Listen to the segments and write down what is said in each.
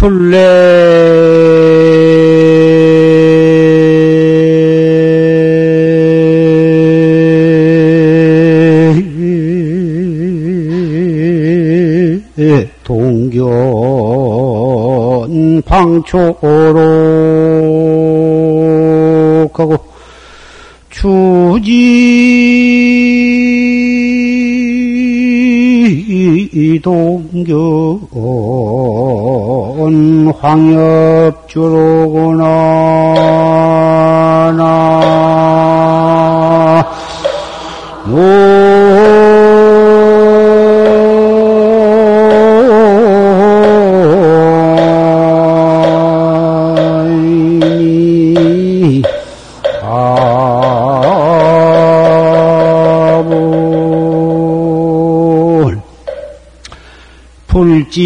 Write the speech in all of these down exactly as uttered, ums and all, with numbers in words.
출래 동견 방초오록하고 주지 동견 황엽주로구나 나 지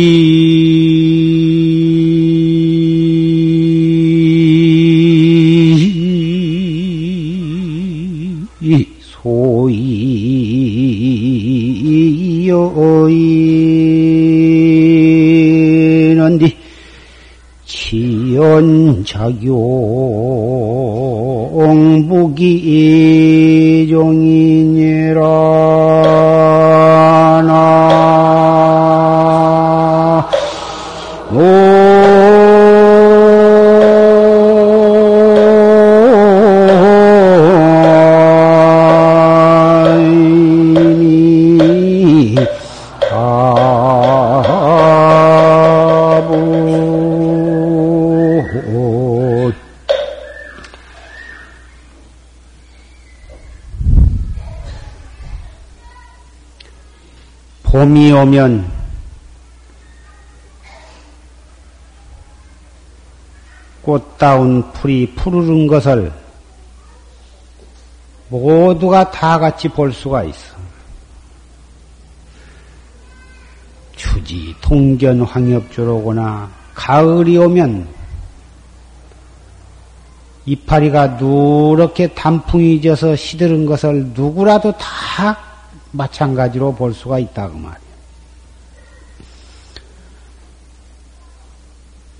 소이여인언디 치연작용 부기종이니라 나 오이니 아보 봄이 오면 꽃다운 풀이 푸르른 것을 모두가 다 같이 볼 수가 있어. 주지 동견 황엽조로구나. 가을이 오면 이파리가 누렇게 단풍이 져서 시드른 것을 누구라도 다 마찬가지로 볼 수가 있다 그 말이야.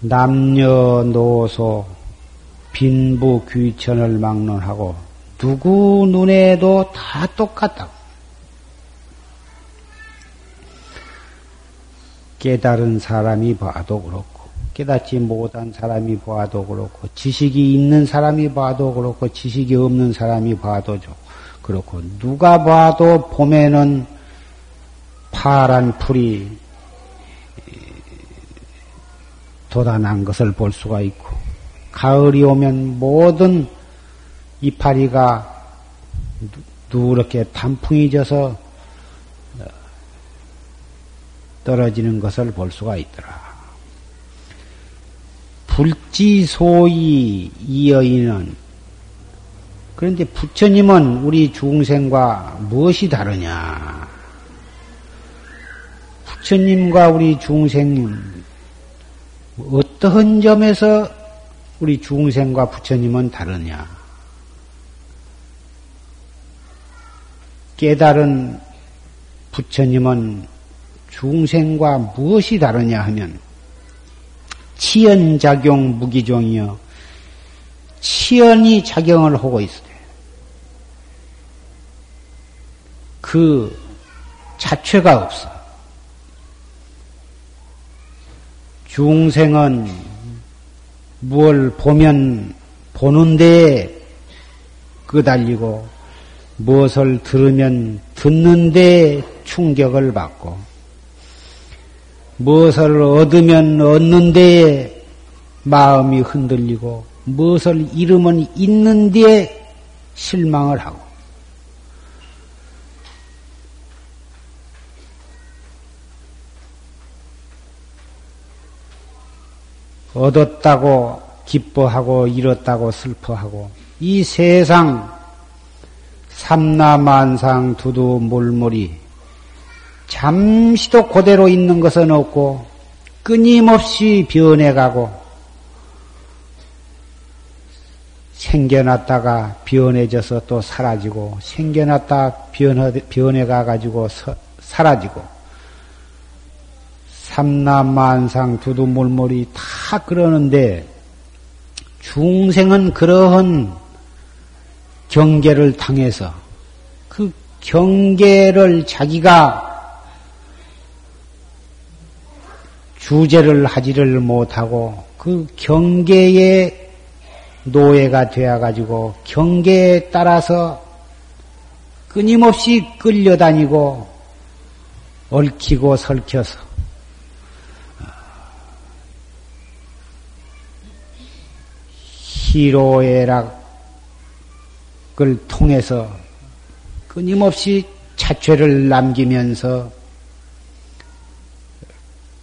남녀노소 빈부귀천을 막론하고 누구 눈에도 다 똑같다고. 깨달은 사람이 봐도 그렇고 깨닫지 못한 사람이 봐도 그렇고 지식이 있는 사람이 봐도 그렇고 지식이 없는 사람이 봐도 그렇고 누가 봐도 봄에는 파란 풀이 돋아난 것을 볼 수가 있고 가을이 오면 모든 이파리가 누렇게 단풍이 져서 떨어지는 것을 볼 수가 있더라. 불지소이 이여인은 그런데 부처님은 우리 중생과 무엇이 다르냐? 부처님과 우리 중생님 어떠한 점에서 우리 중생과 부처님은 다르냐? 깨달은 부처님은 중생과 무엇이 다르냐 하면 치연작용 무기종이여 치연이 작용을 하고 있어요. 그 자체가 없어. 중생은 무얼 보면 보는 데에 끄달리고 무엇을 들으면 듣는 데에 충격을 받고 무엇을 얻으면 얻는 데에 마음이 흔들리고 무엇을 잃으면 잃는 데에 실망을 하고 얻었다고 기뻐하고 잃었다고 슬퍼하고 이 세상 삼라만상 두두 물물이 잠시도 그대로 있는 것은 없고 끊임없이 변해가고 생겨났다가 변해져서 또 사라지고 생겨났다 변해가가지고 사라지고 삼라만상 두두물물이 다 그러는데 중생은 그러한 경계를 당해서 그 경계를 자기가 주제를 하지를 못하고 그 경계의 노예가 되어가지고 경계에 따라서 끊임없이 끌려다니고 얽히고 설켜서 희로애락을 통해서 끊임없이 자취를 남기면서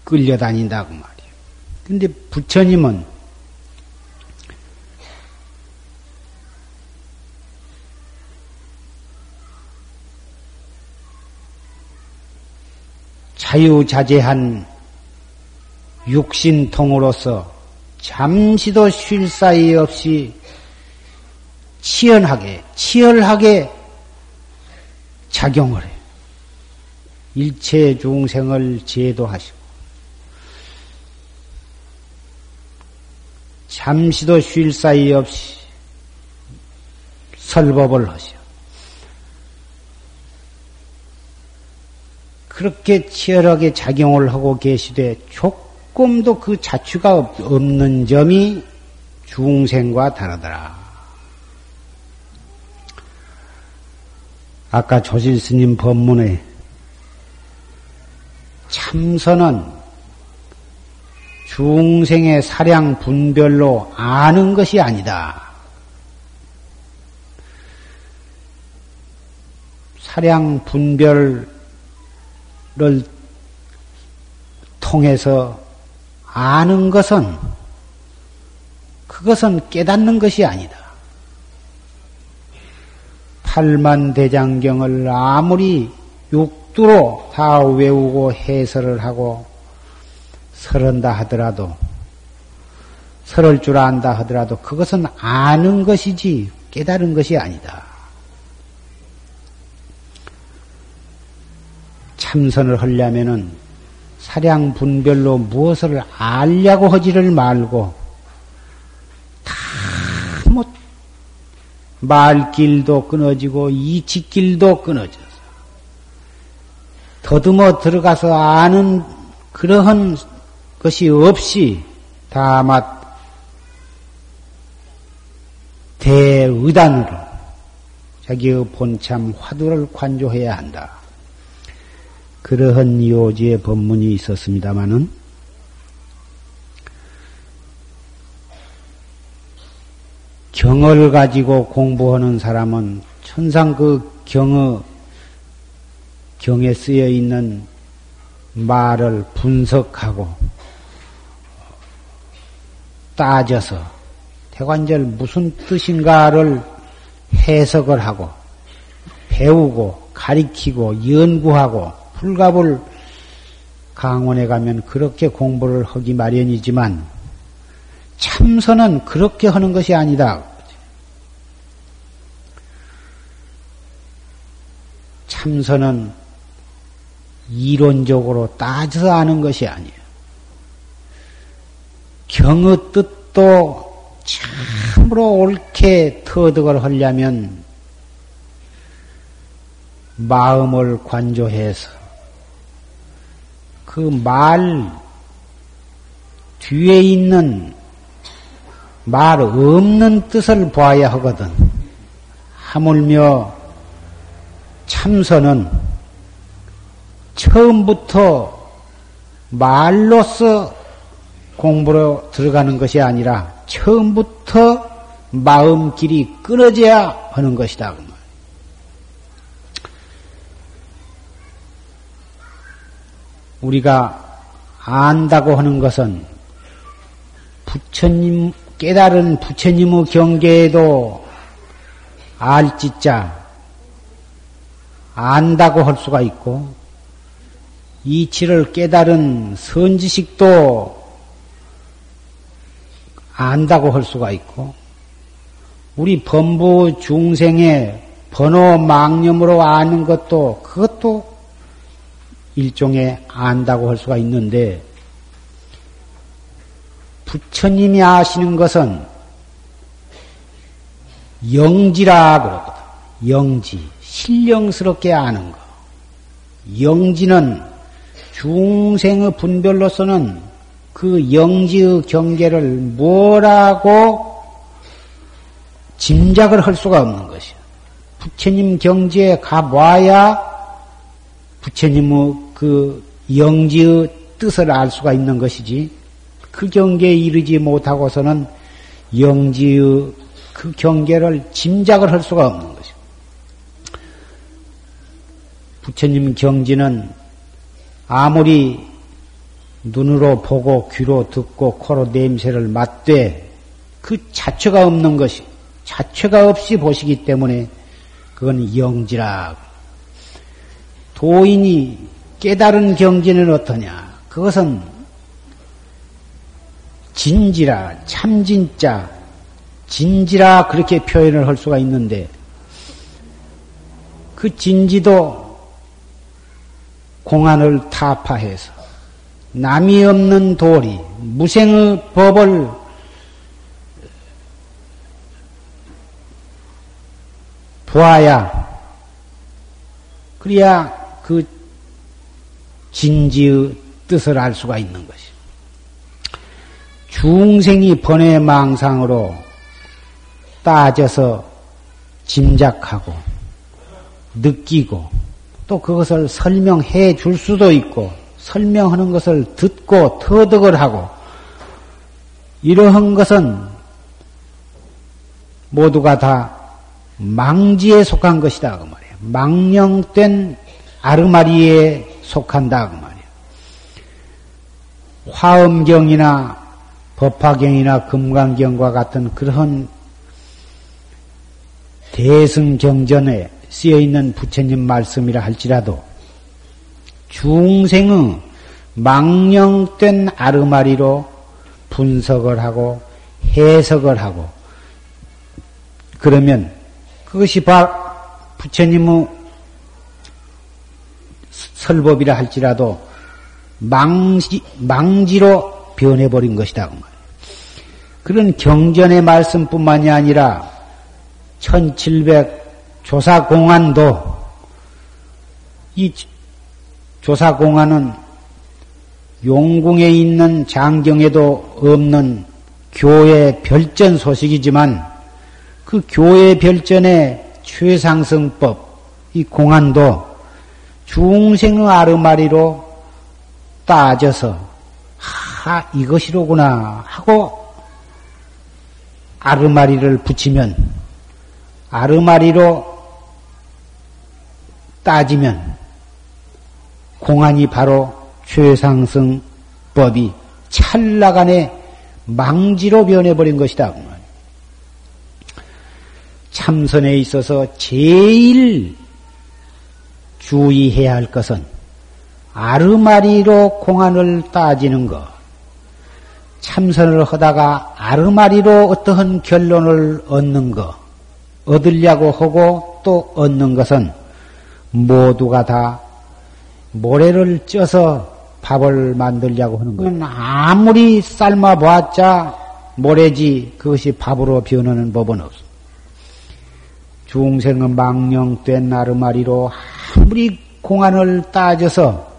끌려다닌다고 말이에요. 근데 부처님은 자유자재한 육신통으로서 잠시도 쉴 사이 없이 치열하게, 치열하게 작용을 해요. 일체 중생을 제도하시고, 잠시도 쉴 사이 없이 설법을 하시오. 그렇게 치열하게 작용을 하고 계시되 조금도 그 자취가 없는 점이 중생과 다르더라. 아까 조실스님 법문에 참선은 중생의 사량 분별로 아는 것이 아니다. 사량 분별 를 통해서 아는 것은 그것은 깨닫는 것이 아니다. 팔만대장경을 아무리 육두로 다 외우고 해설을 하고 설한다 하더라도 설을 줄 안다 하더라도 그것은 아는 것이지 깨달은 것이 아니다. 참선을 하려면은 사량 분별로 무엇을 알려고 하지를 말고 다 뭐 말길도 끊어지고 이치길도 끊어져서 더듬어 들어가서 아는 그러한 것이 없이 다만 대의단으로 자기의 본참 화두를 관조해야 한다. 그러한 요지의 법문이 있었습니다마는 경을 가지고 공부하는 사람은 천상 그 경의 경에 쓰여 있는 말을 분석하고 따져서 대관절 무슨 뜻인가를 해석을 하고 배우고 가리키고 연구하고 불가불 강원에 가면 그렇게 공부를 하기 마련이지만 참선은 그렇게 하는 것이 아니다. 참선은 이론적으로 따져서 아는 것이 아니에요. 경의 뜻도 참으로 옳게 터득을 하려면 마음을 관조해서 그 말 뒤에 있는 말 없는 뜻을 봐야 하거든. 하물며 참선은 처음부터 말로서 공부로 들어가는 것이 아니라 처음부터 마음 길이 끊어져야 하는 것이다. 우리가 안다고 하는 것은 부처님, 깨달은 부처님의 경계에도 알지자 안다고 할 수가 있고 이치를 깨달은 선지식도 안다고 할 수가 있고 우리 범부 중생의 번호 망념으로 아는 것도 그것도 일종의 안다고 할 수가 있는데, 부처님이 아시는 것은 영지라 그러거든. 영지, 신령스럽게 아는 거. 영지는 중생의 분별로서는 그 영지의 경계를 뭐라고 짐작을 할 수가 없는 것이야. 부처님 경지에 가봐야 부처님의 그 영지의 뜻을 알 수가 있는 것이지, 그 경계에 이르지 못하고서는 영지의 그 경계를 짐작을 할 수가 없는 것이고, 부처님 경지는 아무리 눈으로 보고 귀로 듣고 코로 냄새를 맡되 그 자체가 없는 것이, 자체가 없이 보시기 때문에 그건 영지라. 도인이 깨달은 경지는 어떠냐? 그것은 진지라, 참진짜, 진지라 그렇게 표현을 할 수가 있는데, 그 진지도 공안을 타파해서 남이 없는 도리, 무생의 법을 보아야, 그래야 그 진지의 뜻을 알 수가 있는 것이죠. 중생이 번외망상으로 따져서 짐작하고 느끼고 또 그것을 설명해 줄 수도 있고, 설명하는 것을 듣고 터득을 하고, 이러한 것은 모두가 다 망지에 속한 것이다 그 말이에요. 망령된 아르마리에 속한다 그 말이에요. 화엄경이나 법화경이나 금강경과 같은 그런 대승경전에 쓰여있는 부처님 말씀이라 할지라도 중생의 망령된 아르마리로 분석을 하고 해석을 하고, 그러면 그것이 바로 부처님의 설법이라 할지라도 망지, 망지로 변해버린 것이다. 그런 경전의 말씀뿐만이 아니라 천칠백 조사공안도, 이 조사공안은 용궁에 있는 장경에도 없는 교의 별전 소식이지만, 그 교의 별전의 최상승법, 이 공안도 중생의 아르마리로 따져서 하, 이것이로구나 하고 아르마리를 붙이면, 아르마리로 따지면 공안이 바로 최상승법이 찰나간에 망지로 변해버린 것이다. 참선에 있어서 제일 주의해야 할 것은 아르마리로 공안을 따지는 것. 참선을 하다가 아르마리로 어떠한 결론을 얻는 것, 얻으려고 하고 또 얻는 것은 모두가 다 모래를 쪄서 밥을 만들려고 하는 거예요. 아무리 삶아봤자 모래지 그것이 밥으로 변하는 법은 없어. 중생은 망령된 아르마리로 아무리 공안을 따져서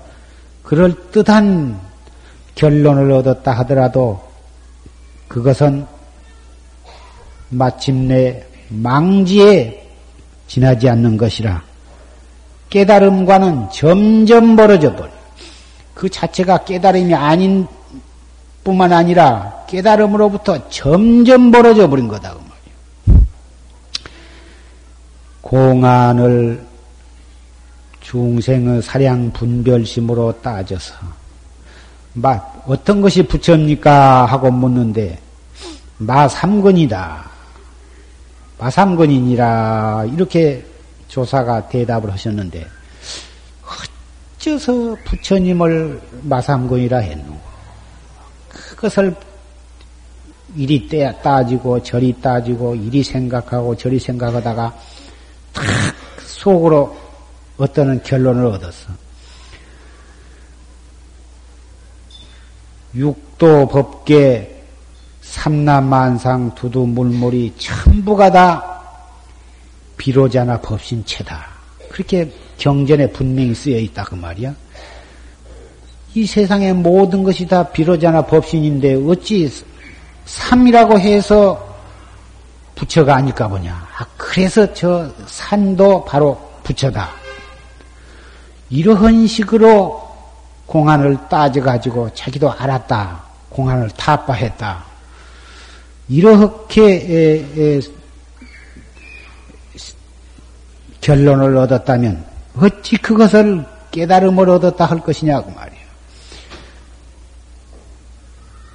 그럴듯한 결론을 얻었다 하더라도 그것은 마침내 망지에 지나지 않는 것이라, 깨달음과는 점점 멀어져 버려. 그 자체가 깨달음이 아닌 뿐만 아니라 깨달음으로부터 점점 멀어져 버린 거다 그 말이에요. 공안을 중생의 사량 분별심으로 따져서 막 어떤 것이 부처입니까 하고 묻는데, 마삼근이다, 마삼근이니라 이렇게 조사가 대답을 하셨는데, 어째서 부처님을 마삼근이라 했는고? 그것을 이리 따지고 저리 따지고 이리 생각하고 저리 생각하다가 탁 속으로 어떤 결론을 얻었어. 육도 법계 삼라만상 두두물물이 전부가 다 비로자나 법신체다. 그렇게 경전에 분명히 쓰여 있다 그 말이야. 이 세상의 모든 것이 다 비로자나 법신인데 어찌 삼이라고 해서 부처가 아닐까 보냐. 아, 그래서 저 산도 바로 부처다. 이러한 식으로 공안을 따져가지고 자기도 알았다. 공안을 타파했다. 이렇게 에, 에, 결론을 얻었다면 어찌 그것을 깨달음을 얻었다 할 것이냐고 말이에요.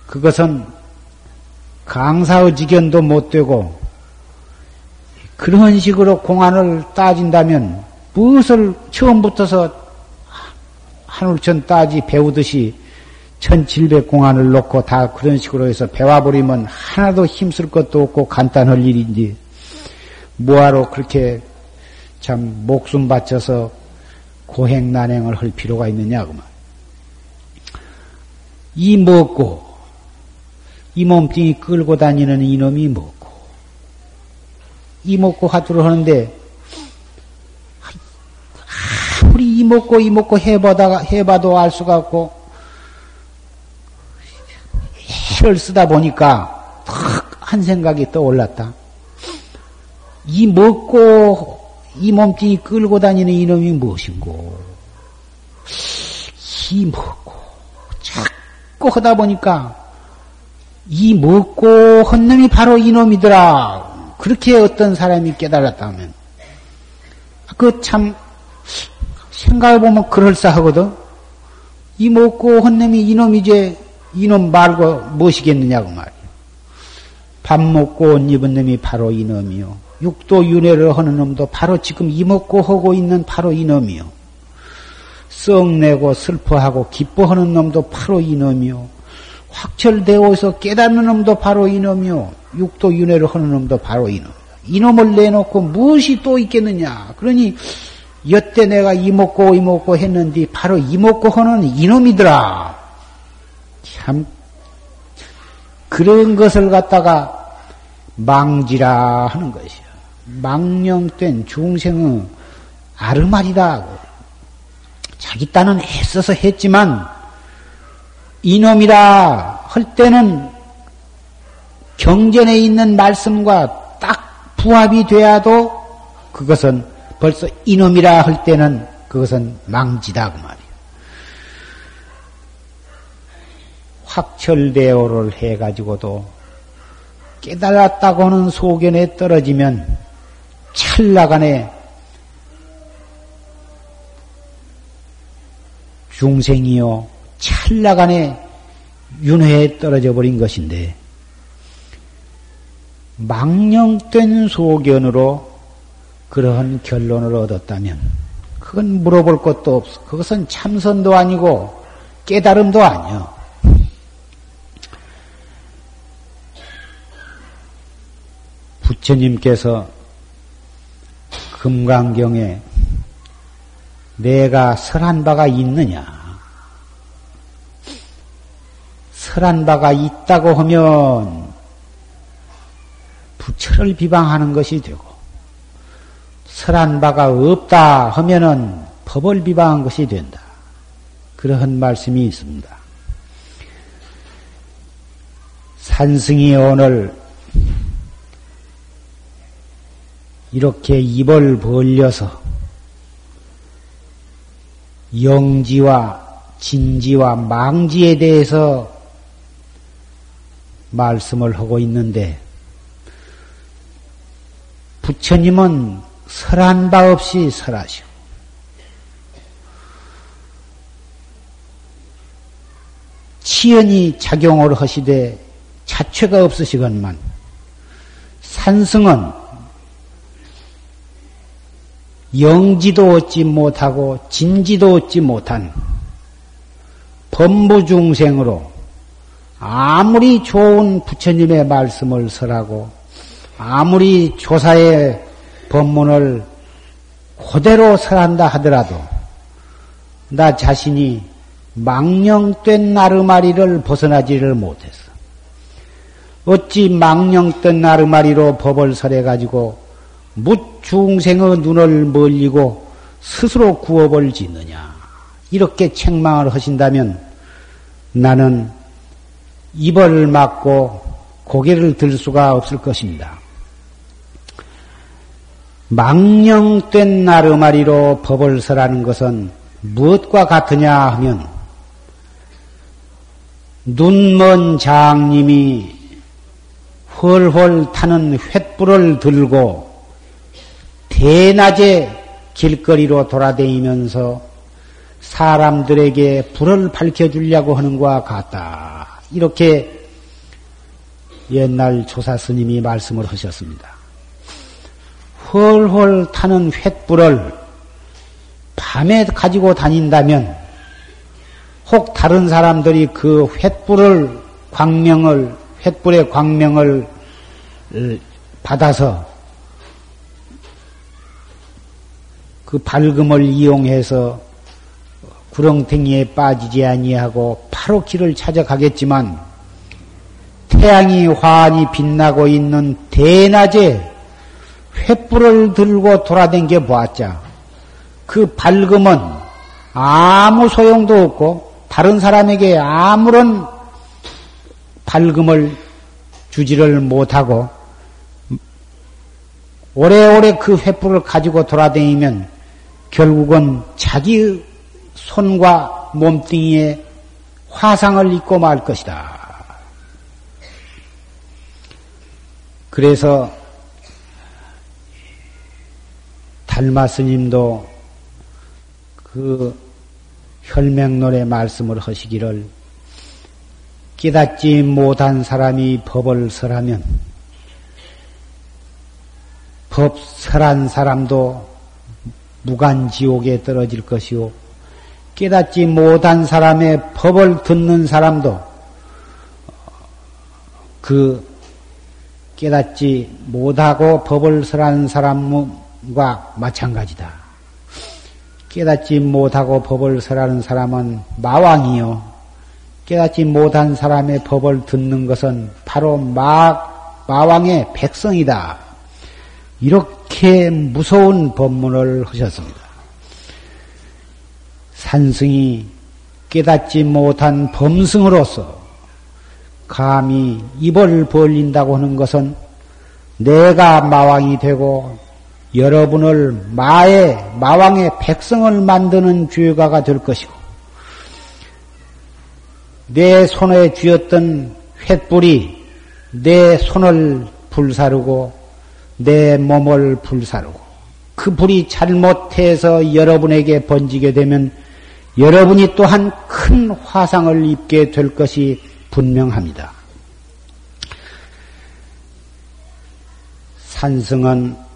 그것은 강사의 지견도 못되고 그런 식으로 공안을 따진다면 무엇을 처음부터서 한울천 따지 배우듯이 천칠백 공안을 놓고 다 그런 식으로 해서 배워버리면 하나도 힘쓸 것도 없고 간단할 일인지 뭐하러 그렇게 참 목숨 바쳐서 고행난행을 할 필요가 있느냐고 말. 이 먹고 이 몸뚱이 끌고 다니는 이놈이 먹고 이 먹고 화두를 하는데 아무리 이 먹고 이 먹고 해보다가 해봐도 알 수가 없고 애를 쓰다 보니까 탁 한 생각이 떠올랐다. 이 먹고 이 몸뚱이 끌고 다니는 이놈이 무엇인고 이 먹고 자꾸 하다 보니까 이 먹고 한 놈이 바로 이놈이더라. 그렇게 어떤 사람이 깨달았다면 그 참 생각해보면 그럴싸하거든. 이 먹고 한 놈이 이놈이지 이놈 말고 무엇이겠느냐고 말이야. 밥 먹고 옷 입은 놈이 바로 이놈이요. 육도 윤회를 하는 놈도 바로 지금 이 먹고 하고 있는 바로 이놈이요. 썩내고 슬퍼하고 기뻐하는 놈도 바로 이놈이요. 확철되어서 깨닫는 놈도 바로 이놈이요. 육도 윤회를 하는 놈도 바로 이놈. 이놈을 내놓고 무엇이 또 있겠느냐. 그러니 여태 내가 이먹고 이먹고 했는데 바로 이먹고 하는 이놈이더라. 참 그런 것을 갖다가 망지라 하는 것이야. 망령된 중생의 아르마리다. 자기 딴은 애써서 했지만 이놈이라 할 때는 경전에 있는 말씀과 딱 부합이 돼야도 그것은 벌써 이놈이라 할 때는 그것은 망지다 그 말이에요. 확철대오를 해가지고도 깨달았다고는 소견에 떨어지면 찰나간에 중생이요 찰나간에 윤회에 떨어져 버린 것인데 망령된 소견으로 그러한 결론을 얻었다면 그건 물어볼 것도 없어. 그것은 참선도 아니고 깨달음도 아니요. 부처님께서 금강경에 내가 설한 바가 있느냐 설한 바가 있다고 하면 부처를 비방하는 것이 되고 설한 바가 없다 하면은 법을 비방한 것이 된다. 그러한 말씀이 있습니다. 산승이 오늘 이렇게 입을 벌려서 영지와 진지와 망지에 대해서 말씀을 하고 있는데 부처님은 설한 바 없이 설하시고 치연이 작용을 하시되 자체가 없으시건만 산승은 영지도 얻지 못하고 진지도 얻지 못한 범부중생으로 아무리 좋은 부처님의 말씀을 설하고 아무리 조사의 법문을 그대로 설한다 하더라도 나 자신이 망령된 나르마리를 벗어나지를 못했어. 어찌 망령된 나르마리로 법을 설해가지고 무중생의 눈을 멀리고 스스로 구업을 짓느냐. 이렇게 책망을 하신다면 나는 입을 막고 고개를 들 수가 없을 것입니다. 망령된 나르마리로 법을 설하는 것은 무엇과 같으냐 하면 눈먼 장님이 훨훨 타는 횃불을 들고 대낮에 길거리로 돌아다니면서 사람들에게 불을 밝혀주려고 하는 것과 같다. 이렇게 옛날 조사 스님이 말씀을 하셨습니다. 훨훨 타는 횃불을 밤에 가지고 다닌다면 혹 다른 사람들이 그 횃불을 광명을 횃불의 광명을 받아서 그 밝음을 이용해서 구렁텅이에 빠지지 아니하고 바로 길을 찾아가겠지만 태양이 환히 빛나고 있는 대낮에 횃불을 들고 돌아댕겨 보았자 그 밝음은 아무 소용도 없고 다른 사람에게 아무런 밝음을 주지를 못하고 오래오래 그 횃불을 가지고 돌아다니면 결국은 자기 손과 몸뚱이에 화상을 입고 말 것이다. 그래서 달마 스님도 그 혈맹론의 말씀을 하시기를 깨닫지 못한 사람이 법을 설하면 법 설한 사람도 무간지옥에 떨어질 것이요 깨닫지 못한 사람의 법을 듣는 사람도 그 깨닫지 못하고 법을 설하는 사람은 과 마찬가지다. 깨닫지 못하고 법을 설하는 사람은 마왕이요. 깨닫지 못한 사람의 법을 듣는 것은 바로 마, 마왕의 백성이다. 이렇게 무서운 법문을 하셨습니다. 산승이 깨닫지 못한 범승으로서 감히 입을 벌린다고 하는 것은 내가 마왕이 되고 여러분을 마의, 마왕의 백성을 만드는 죄가가 될 것이고, 내 손에 쥐었던 횃불이 내 손을 불사르고, 내 몸을 불사르고, 그 불이 잘못해서 여러분에게 번지게 되면 여러분이 또한 큰 화상을 입게 될 것이 분명합니다. 산승은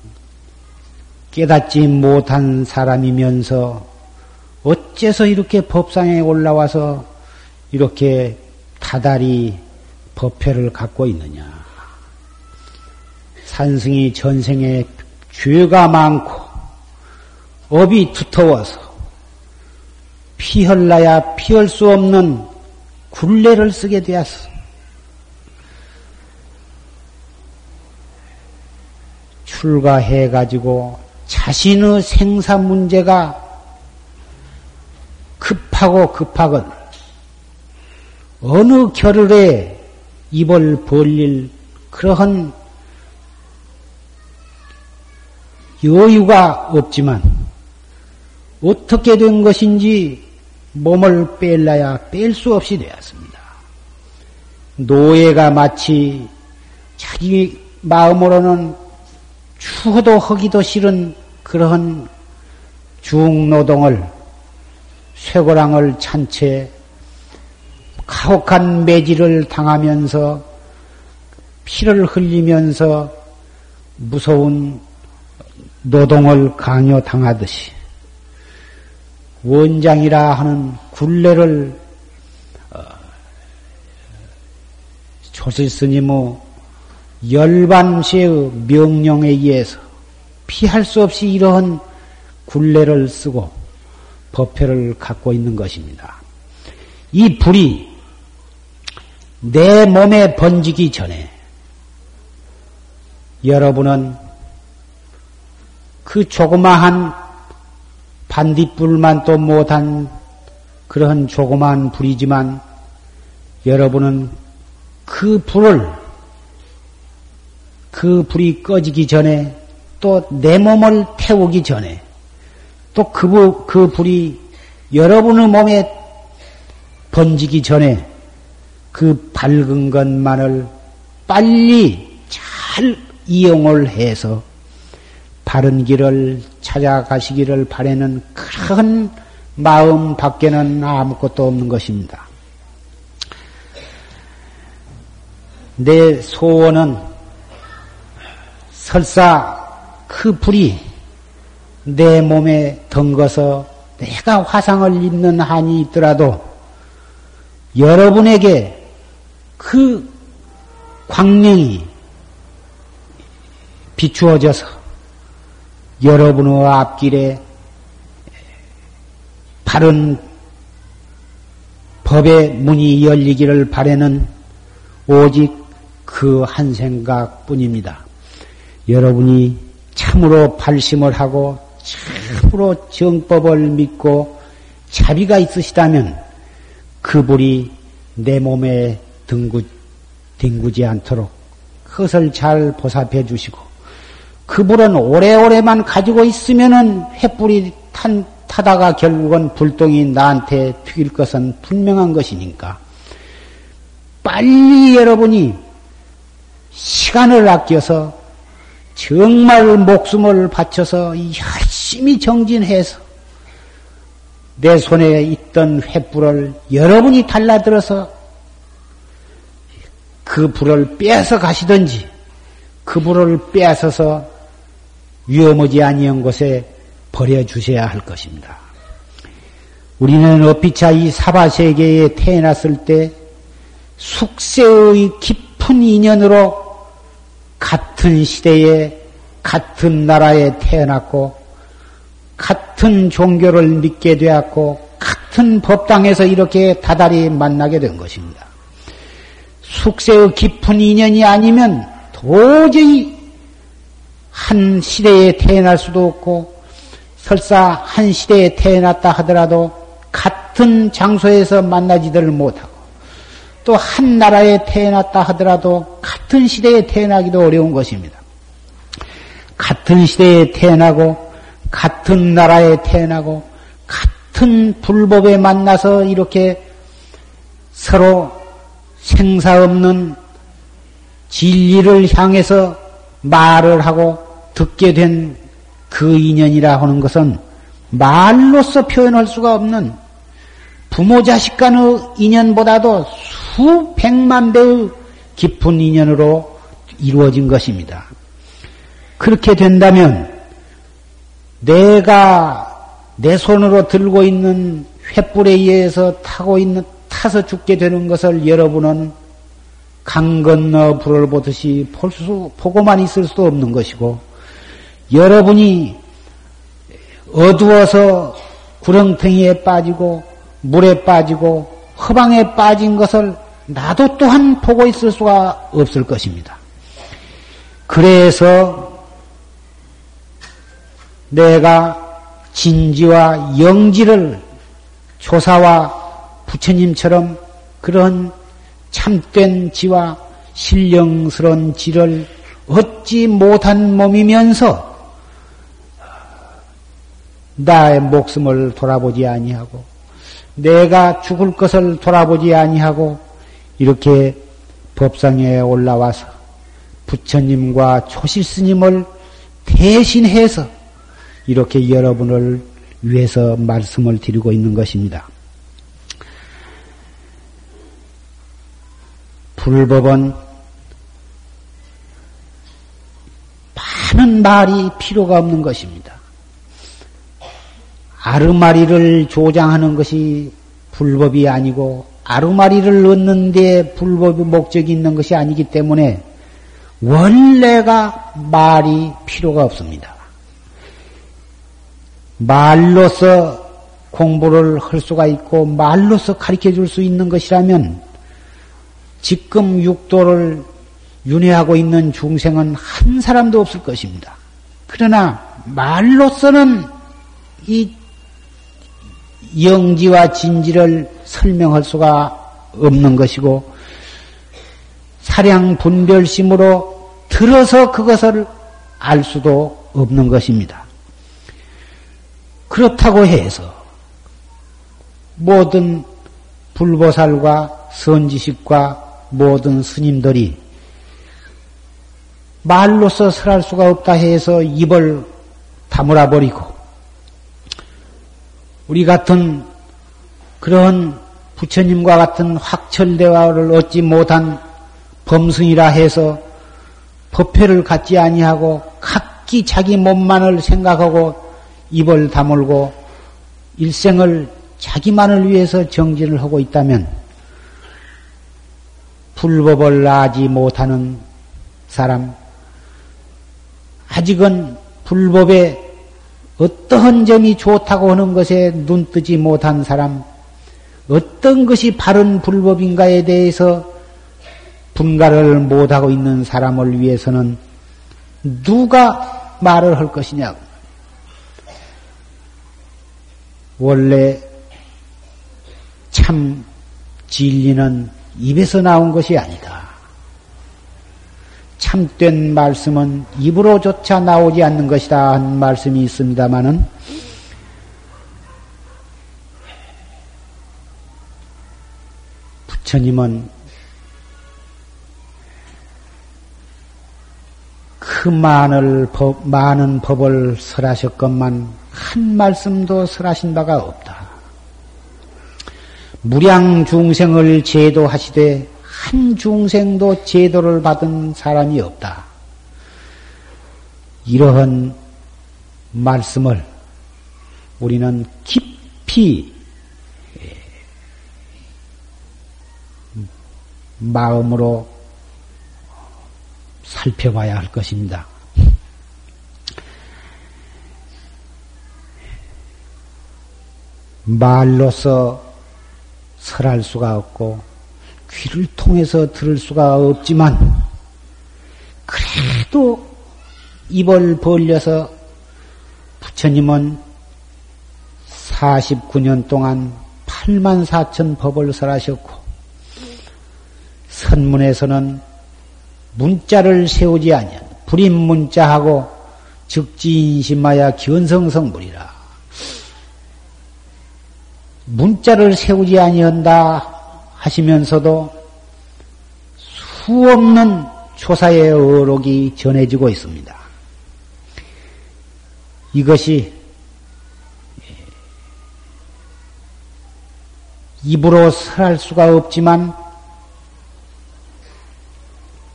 깨닫지 못한 사람이면서 어째서 이렇게 법상에 올라와서 이렇게 다달이 법회를 갖고 있느냐. 산승이 전생에 죄가 많고 업이 두터워서 피할라야 피할 수 없는 굴레를 쓰게 되었어. 출가해가지고 자신의 생사 문제가 급하고 급하건 어느 겨를에 입을 벌릴 그러한 여유가 없지만 어떻게 된 것인지 몸을 뺄라야 뺄 수 없이 되었습니다. 노예가 마치 자기 마음으로는 추호도 하기도 싫은 그러한 중노동을 쇠고랑을 찬 채 가혹한 매질을 당하면서 피를 흘리면서 무서운 노동을 강요당하듯이 원장이라 하는 굴레를 조실스님의 열반시의 명령에 의해서 피할 수 없이 이러한 굴레를 쓰고 법회를 갖고 있는 것입니다. 이 불이 내 몸에 번지기 전에 여러분은 그 조그마한 반딧불만도 못한 그런 조그마한 불이지만 여러분은 그 불을 그 불이 꺼지기 전에 또 내 몸을 태우기 전에 또 그 그 불이 여러분의 몸에 번지기 전에 그 밝은 것만을 빨리 잘 이용을 해서 바른 길을 찾아가시기를 바라는 큰 마음 밖에는 아무것도 없는 것입니다. 내 소원은 설사 그 불이 내 몸에 덩거서 내가 화상을 입는 한이 있더라도 여러분에게 그 광명이 비추어져서 여러분의 앞길에 바른 법의 문이 열리기를 바라는 오직 그 한 생각뿐입니다. 여러분이 참으로 발심을 하고 참으로 정법을 믿고 자비가 있으시다면 그 불이 내 몸에 뒹구, 뒹구지 않도록 그것을 잘 보살펴 주시고 그 불은 오래오래만 가지고 있으면은 횃불이 탄, 타다가 결국은 불똥이 나한테 튀길 것은 분명한 것이니까 빨리 여러분이 시간을 아껴서 정말 목숨을 바쳐서 열심히 정진해서 내 손에 있던 횃불을 여러분이 달라들어서 그 불을 빼앗아 가시든지 그 불을 빼앗아서 위험하지 아니한 곳에 버려주셔야 할 것입니다. 우리는 어피차 이 사바세계에 태어났을 때 숙세의 깊은 인연으로 같은 시대에 같은 나라에 태어났고 같은 종교를 믿게 되었고 같은 법당에서 이렇게 다달이 만나게 된 것입니다. 숙세의 깊은 인연이 아니면 도저히 한 시대에 태어날 수도 없고 설사 한 시대에 태어났다 하더라도 같은 장소에서 만나지들 못하고 또 한 나라에 태어났다 하더라도 같은 시대에 태어나기도 어려운 것입니다. 같은 시대에 태어나고 같은 나라에 태어나고 같은 불법에 만나서 이렇게 서로 생사 없는 진리를 향해서 말을 하고 듣게 된 그 인연이라 하는 것은 말로써 표현할 수가 없는 부모 자식 간의 인연보다도 수백만 배의 깊은 인연으로 이루어진 것입니다. 그렇게 된다면 내가 내 손으로 들고 있는 횃불에 의해서 타고 있는, 타서 죽게 되는 것을 여러분은 강 건너 불을 보듯이 볼 수, 보고만 있을 수도 없는 것이고, 여러분이 어두워서 구렁텅이에 빠지고, 물에 빠지고, 허방에 빠진 것을 나도 또한 보고 있을 수가 없을 것입니다. 그래서, 내가 진지와 영지를 조사와 부처님처럼 그런 참된 지와 신령스러운 지를 얻지 못한 몸이면서 나의 목숨을 돌아보지 아니하고 내가 죽을 것을 돌아보지 아니하고 이렇게 법상에 올라와서 부처님과 조실스님을 대신해서 이렇게 여러분을 위해서 말씀을 드리고 있는 것입니다. 불법은 많은 말이 필요가 없는 것입니다. 아르마리를 조장하는 것이 불법이 아니고 아르마리를 얻는 데 불법의 목적이 있는 것이 아니기 때문에 원래가 말이 필요가 없습니다. 말로서 공부를 할 수가 있고 말로서 가르쳐 줄 수 있는 것이라면 지금 육도를 윤회하고 있는 중생은 한 사람도 없을 것입니다. 그러나 말로서는 이 영지와 진지를 설명할 수가 없는 것이고 사량 분별심으로 들어서 그것을 알 수도 없는 것입니다. 그렇다고 해서 모든 불보살과 선지식과 모든 스님들이 말로서 설할 수가 없다 해서 입을 다물어 버리고 우리 같은 그런 부처님과 같은 확철대화를 얻지 못한 범승이라 해서 법회를 갖지 아니하고 각기 자기 몸만을 생각하고 입을 다물고 일생을 자기만을 위해서 정진을 하고 있다면 불법을 나지 못하는 사람, 아직은 불법에 어떠한 점이 좋다고 하는 것에 눈뜨지 못한 사람, 어떤 것이 바른 불법인가에 대해서 분가를 못하고 있는 사람을 위해서는 누가 말을 할 것이냐고. 원래 참 진리는 입에서 나온 것이 아니다. 참된 말씀은 입으로조차 나오지 않는 것이다 하는 말씀이 있습니다마는 부처님은 그 많은, 법, 많은 법을 설하셨건만 한 말씀도 설하신 바가 없다. 무량 중생을 제도하시되 한 중생도 제도를 받은 사람이 없다. 이러한 말씀을 우리는 깊이 마음으로 살펴봐야 할 것입니다. 말로서 설할 수가 없고 귀를 통해서 들을 수가 없지만 그래도 입을 벌려서 부처님은 사십구 년 동안 팔만 사천 법을 설하셨고 선문에서는 문자를 세우지 아니한 불임 문자하고 즉지인심하야 견성성불이라 문자를 세우지 아니한다 하시면서도 수없는 조사의 어록이 전해지고 있습니다. 이것이 입으로 설할 수가 없지만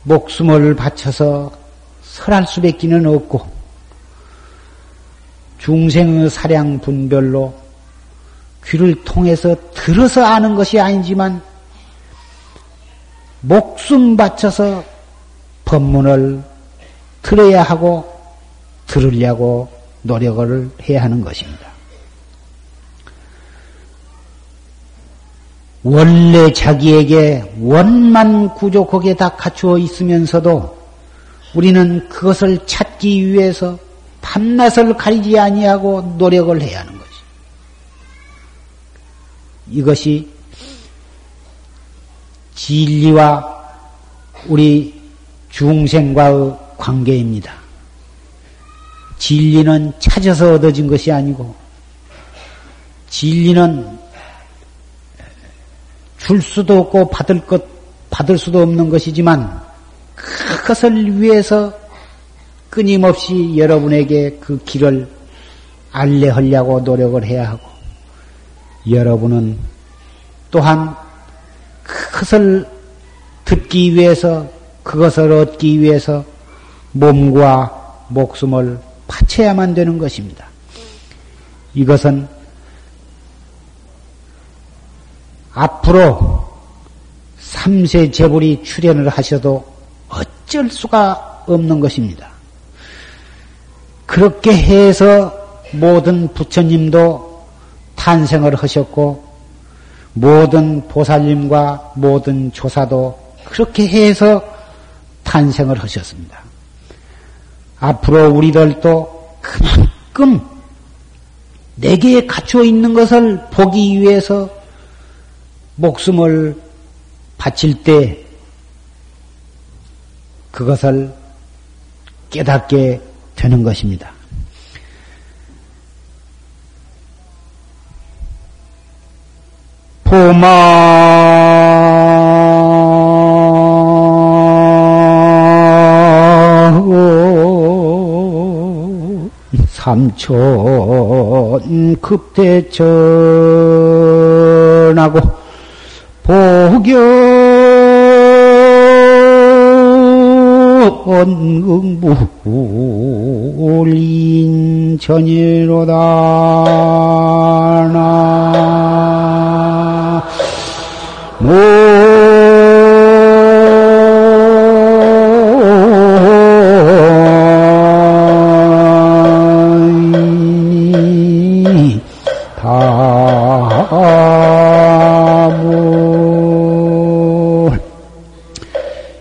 목숨을 바쳐서 설할 수밖에는 없고 중생의 사량 분별로 귀를 통해서 들어서 아는 것이 아니지만 목숨 바쳐서 법문을 들어야 하고 들으려고 노력을 해야 하는 것입니다. 원래 자기에게 원만 구족하게 다 갖추어 있으면서도 우리는 그것을 찾기 위해서 밤낮을 가리지 아니하고 노력을 해야 하는 것입니다. 이것이 진리와 우리 중생과의 관계입니다. 진리는 찾아서 얻어진 것이 아니고 진리는 줄 수도 없고 받을 것 받을 수도 없는 것이지만 그것을 위해서 끊임없이 여러분에게 그 길을 알려하려고 노력을 해야 하고 여러분은 또한 그것을 듣기 위해서 그것을 얻기 위해서 몸과 목숨을 바쳐야만 되는 것입니다. 이것은 앞으로 삼세 재불이 출현을 하셔도 어쩔 수가 없는 것입니다. 그렇게 해서 모든 부처님도 탄생을 하셨고 모든 보살님과 모든 조사도 그렇게 해서 탄생을 하셨습니다. 앞으로 우리들도 그만큼 내게 갖춰 있는 것을 보기 위해서 목숨을 바칠 때 그것을 깨닫게 되는 것입니다. 포마 삼촌 급대천하고 복연응무울인천이로다나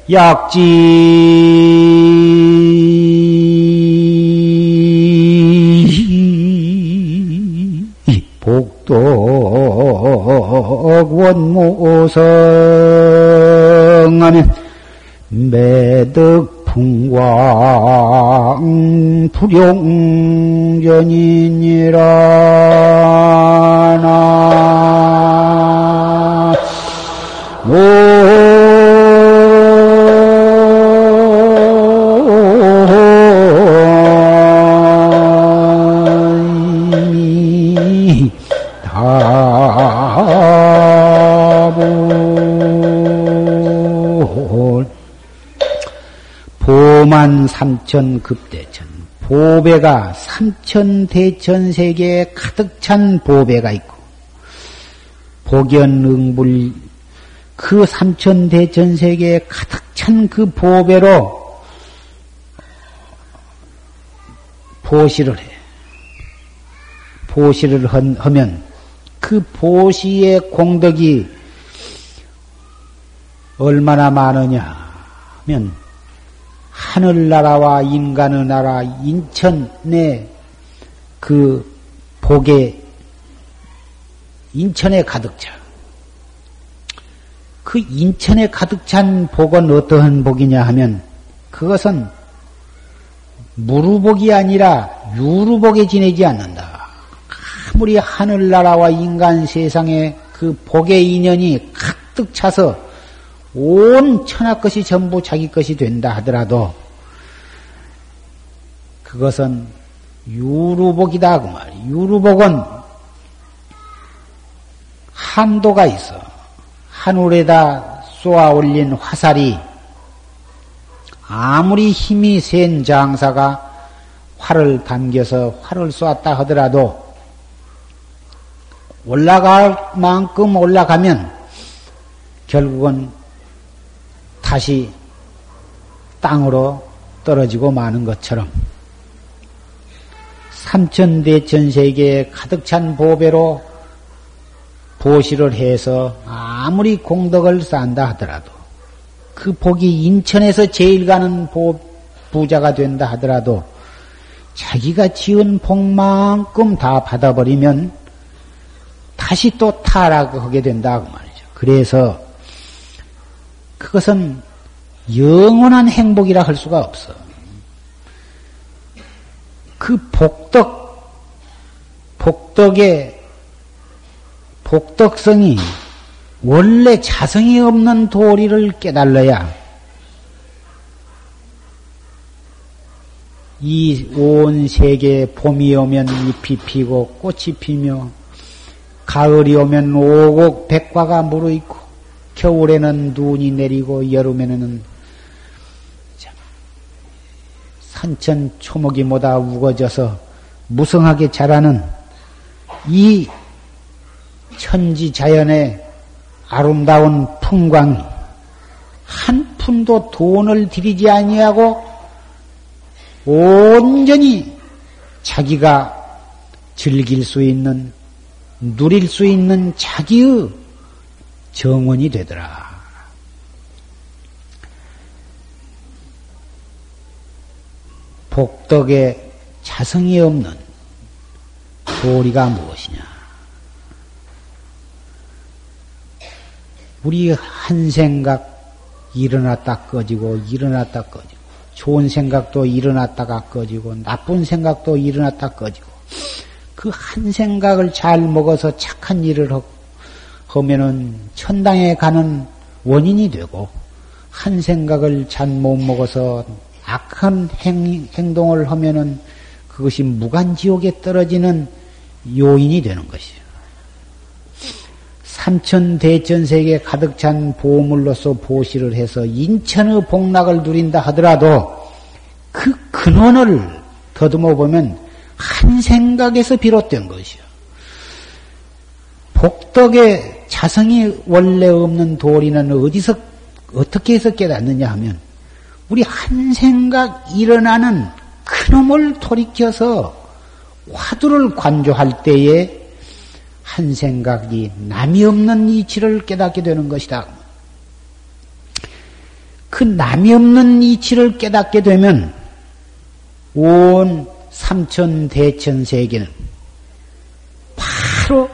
약지 복덕원모성안에 매덕풍광 불용전이니라나 삼천 급대천, 보배가 삼천 대천 세계에 가득 찬 보배가 있고, 복연응불 그 삼천 대천 세계에 가득 찬 그 보배로 보시를 해. 보시를 한, 하면 그 보시의 공덕이 얼마나 많으냐면. 하늘나라와 인간의 나라 인천의 그 복에 인천에 가득 차. 그 인천에 가득 찬 복은 어떠한 복이냐 하면 그것은 무루복이 아니라 유루복에 지내지 않는다. 아무리 하늘나라와 인간 세상에 그 복의 인연이 가득 차서 온 천하 것이 전부 자기 것이 된다 하더라도 그것은 유루복이다 그 말이에요. 유루복은 한도가 있어. 하늘에다 쏘아 올린 화살이 아무리 힘이 센 장사가 활을 당겨서 활을 쏘았다 하더라도 올라갈 만큼 올라가면 결국은 다시 땅으로 떨어지고 마는 것처럼 삼천대천세계에 가득 찬 보배로 보시를 해서 아무리 공덕을 쌓는다 하더라도 그 복이 인천에서 제일 가는 보, 부자가 된다 하더라도 자기가 지은 복만큼 다 받아버리면 다시 또 타락하게 된다 그 말이죠. 그래서 그것은 영원한 행복이라 할 수가 없어. 그 복덕, 복덕의 복덕성이 원래 자성이 없는 도리를 깨달아야 이 온 세계에 봄이 오면 잎이 피고 꽃이 피며 가을이 오면 오곡 백과가 무르익고 겨울에는 눈이 내리고 여름에는 산천 초목이 모다 우거져서 무성하게 자라는 이 천지 자연의 아름다운 풍광이 한 푼도 돈을 들이지 아니하고 온전히 자기가 즐길 수 있는 누릴 수 있는 자기의 정원이 되더라. 복덕에 자성이 없는 도리가 무엇이냐? 우리 한 생각 일어났다 꺼지고 일어났다 꺼지고 좋은 생각도 일어났다가 꺼지고 나쁜 생각도 일어났다 꺼지고 그 한 생각을 잘 먹어서 착한 일을 하면은 천당에 가는 원인이 되고 한 생각을 잘 못 먹어서 악한 행, 행동을 하면은 그것이 무간지옥에 떨어지는 요인이 되는 것이에요. 삼천 대천세계 가득 찬 보물로서 보시를 해서 인천의 복락을 누린다 하더라도 그 근원을 더듬어 보면 한 생각에서 비롯된 것이요. 복덕에 자성이 원래 없는 도리는 어디서 어떻게 해서 깨닫느냐 하면 우리 한 생각 일어나는 그놈을 돌이켜서 화두를 관조할 때에 한 생각이 남이 없는 이치를 깨닫게 되는 것이다. 그 남이 없는 이치를 깨닫게 되면 온 삼천 대천 세계는 바로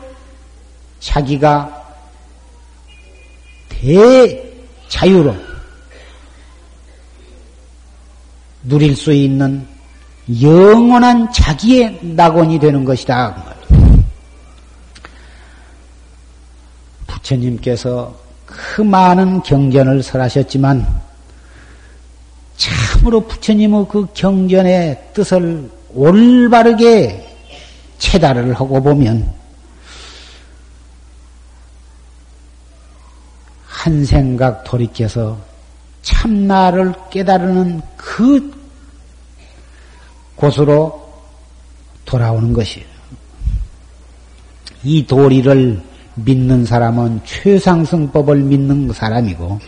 자기가 대자유로 누릴 수 있는 영원한 자기의 낙원이 되는 것이다. 부처님께서 그 많은 경전을 설하셨지만 참으로 부처님의 그 경전의 뜻을 올바르게 체달을 하고 보면 한 생각 돌이켜서 참나를 깨달는 그 곳으로 돌아오는 것이에요. 이 도리를 믿는 사람은 최상승법을 믿는 사람이고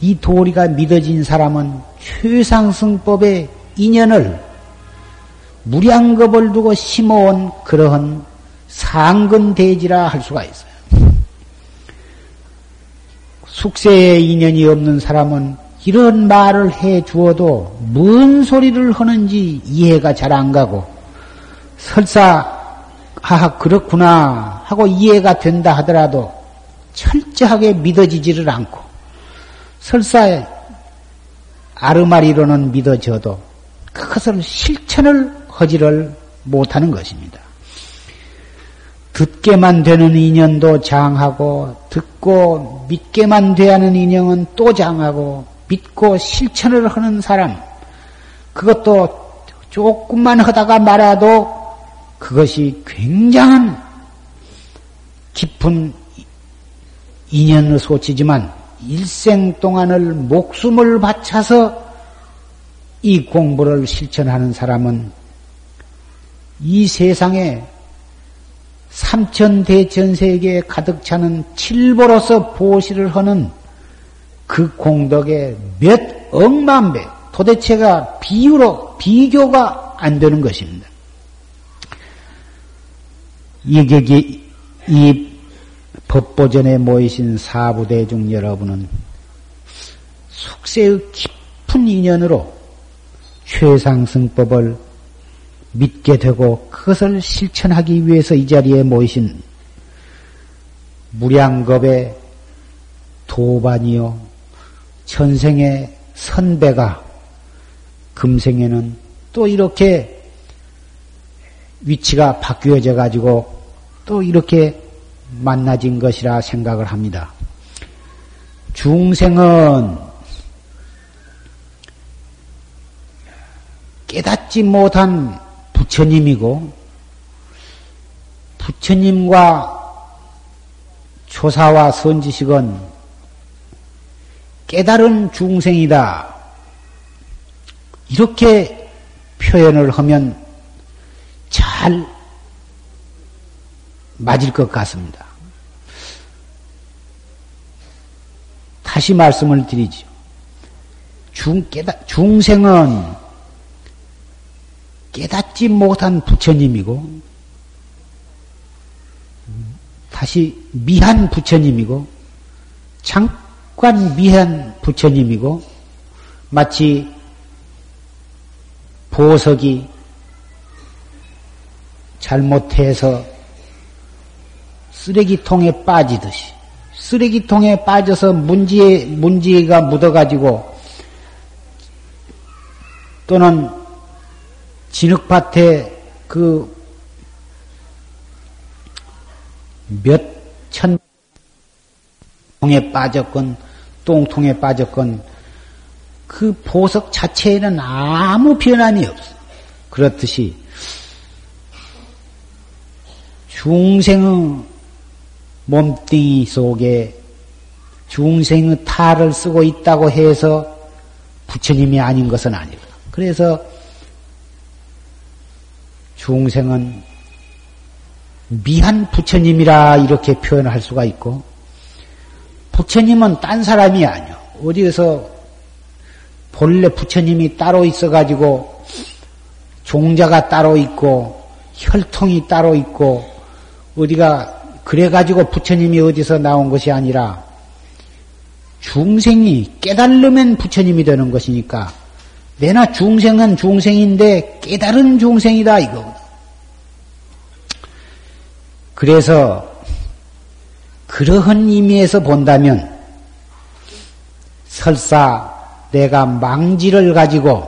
이 도리가 믿어진 사람은 최상승법의 인연을 무량겁을 두고 심어온 그러한 상근대지라 할 수가 있어요. 숙세에 인연이 없는 사람은 이런 말을 해 주어도 뭔 소리를 하는지 이해가 잘 안 가고 설사 아, 그렇구나 하고 이해가 된다 하더라도 철저하게 믿어지지를 않고 설사 아르마리로는 믿어져도 그것을 실천을 하지를 못하는 것입니다. 듣게만 되는 인연도 장하고 듣고 믿게만 되는 인연은 또 장하고 믿고 실천을 하는 사람 그것도 조금만 하다가 말아도 그것이 굉장한 깊은 인연의 소치지만 일생 동안을 목숨을 바쳐서 이 공부를 실천하는 사람은 이 세상에 삼천대천세계에 가득 차는 칠보로서 보시를 하는 그 공덕의 몇 억만 배 도대체가 비유로 비교가 안 되는 것입니다. 이게 이 법보전에 모이신 사부대중 여러분은 숙세의 깊은 인연으로 최상승법을 믿게 되고 그것을 실천하기 위해서 이 자리에 모이신 무량겁의 도반이요 전생의 선배가 금생에는 또 이렇게 위치가 바뀌어져 가지고 또 이렇게 만나진 것이라 생각을 합니다. 중생은 깨닫지 못한 부처님이고 부처님과 조사와 선지식은 깨달은 중생이다. 이렇게 표현을 하면 잘 맞을 것 같습니다. 다시 말씀을 드리죠. 중, 깨닫, 중생은 깨닫지 못한 부처님이고 다시 미한 부처님이고 잠깐 미한 부처님이고 마치 보석이 잘못해서 쓰레기통에 빠지듯이 쓰레기통에 빠져서 문지에, 문지가 묻어가지고 또는 진흙밭에 그 몇 천 통에 빠졌건 똥통에 빠졌건 그 보석 자체에는 아무 변함이 없어. 그렇듯이 중생의 몸뚱이 속에 중생의 탈을 쓰고 있다고 해서 부처님이 아닌 것은 아니거든. 그래서 중생은 미한 부처님이라 이렇게 표현할 수가 있고 부처님은 딴 사람이 아니요. 어디에서 본래 부처님이 따로 있어가지고 종자가 따로 있고 혈통이 따로 있고 어디가 그래가지고 부처님이 어디서 나온 것이 아니라 중생이 깨달으면 부처님이 되는 것이니까 내나 중생은 중생인데 깨달은 중생이다 이거거든. 그래서 그러한 의미에서 본다면 설사 내가 망지를 가지고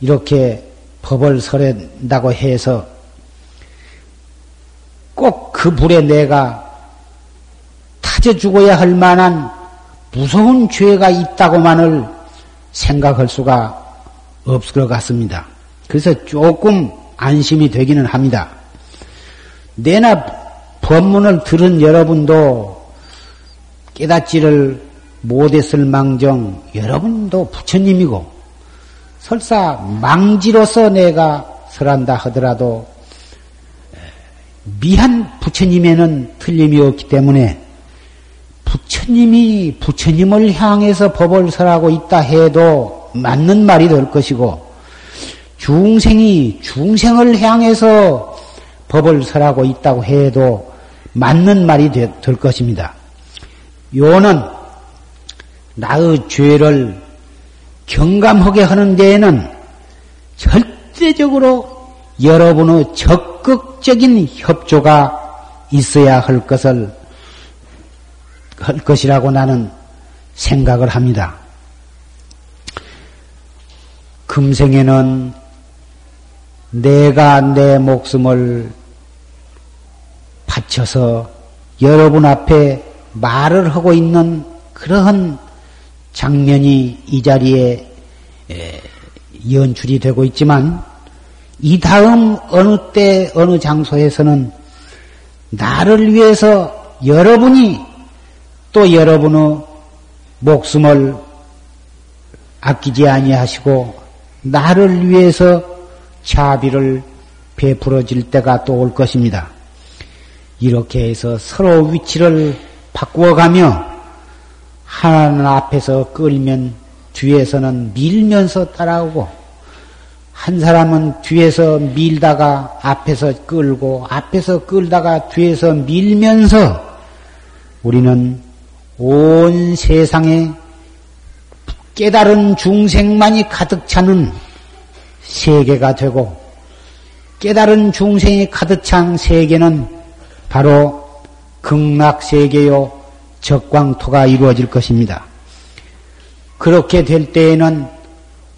이렇게 법을 설한다고 해서 꼭 그 불에 내가 타져 죽어야 할 만한 무서운 죄가 있다고만을 생각할 수가 없을 것 같습니다. 그래서 조금 안심이 되기는 합니다. 내나 법문을 들은 여러분도 깨닫지를 못했을 망정 여러분도 부처님이고 설사 망지로서 내가 설한다 하더라도 미한 부처님에는 틀림이 없기 때문에 부처님이 부처님을 향해서 법을 설하고 있다 해도 맞는 말이 될 것이고 중생이 중생을 향해서 법을 설하고 있다고 해도 맞는 말이 되, 될 것입니다. 요는 나의 죄를 경감하게 하는 데에는 절대적으로 여러분의 적극적인 협조가 있어야 할 것을 할 것이라고 나는 생각을 합니다. 금생에는 내가 내 목숨을 바쳐서 여러분 앞에 말을 하고 있는 그러한 장면이 이 자리에 연출이 되고 있지만 이 다음 어느 때 어느 장소에서는 나를 위해서 여러분이 또 여러분의 목숨을 아끼지 아니하시고 나를 위해서 자비를 베풀어질 때가 또 올 것입니다. 이렇게 해서 서로 위치를 바꾸어가며 하나는 앞에서 끌면 뒤에서는 밀면서 따라오고 한 사람은 뒤에서 밀다가 앞에서 끌고 앞에서 끌다가 뒤에서 밀면서 우리는 온 세상에 깨달은 중생만이 가득 차는 세계가 되고 깨달은 중생이 가득 찬 세계는 바로 극락세계요 적광토가 이루어질 것입니다. 그렇게 될 때에는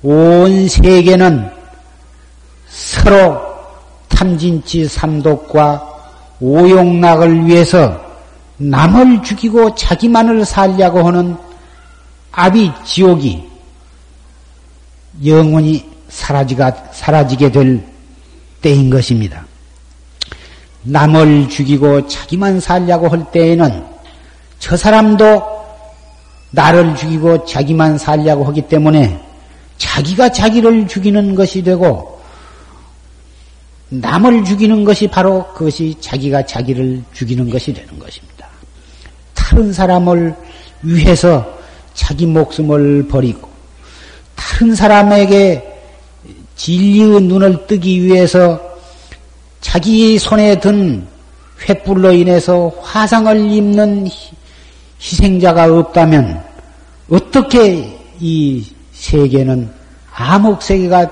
온 세계는 서로 탐진치 삼독과 오욕락을 위해서 남을 죽이고 자기만을 살려고 하는 아비지옥이 영원히 사라지가, 사라지게 될 때인 것입니다. 남을 죽이고 자기만 살려고 할 때에는 저 사람도 나를 죽이고 자기만 살려고 하기 때문에 자기가 자기를 죽이는 것이 되고 남을 죽이는 것이 바로 그것이 자기가 자기를 죽이는 것이 되는 것입니다. 다른 사람을 위해서 자기 목숨을 버리고 다른 사람에게 진리의 눈을 뜨기 위해서 자기 손에 든 횃불로 인해서 화상을 입는 희생자가 없다면 어떻게 이 세계는 암흑세계가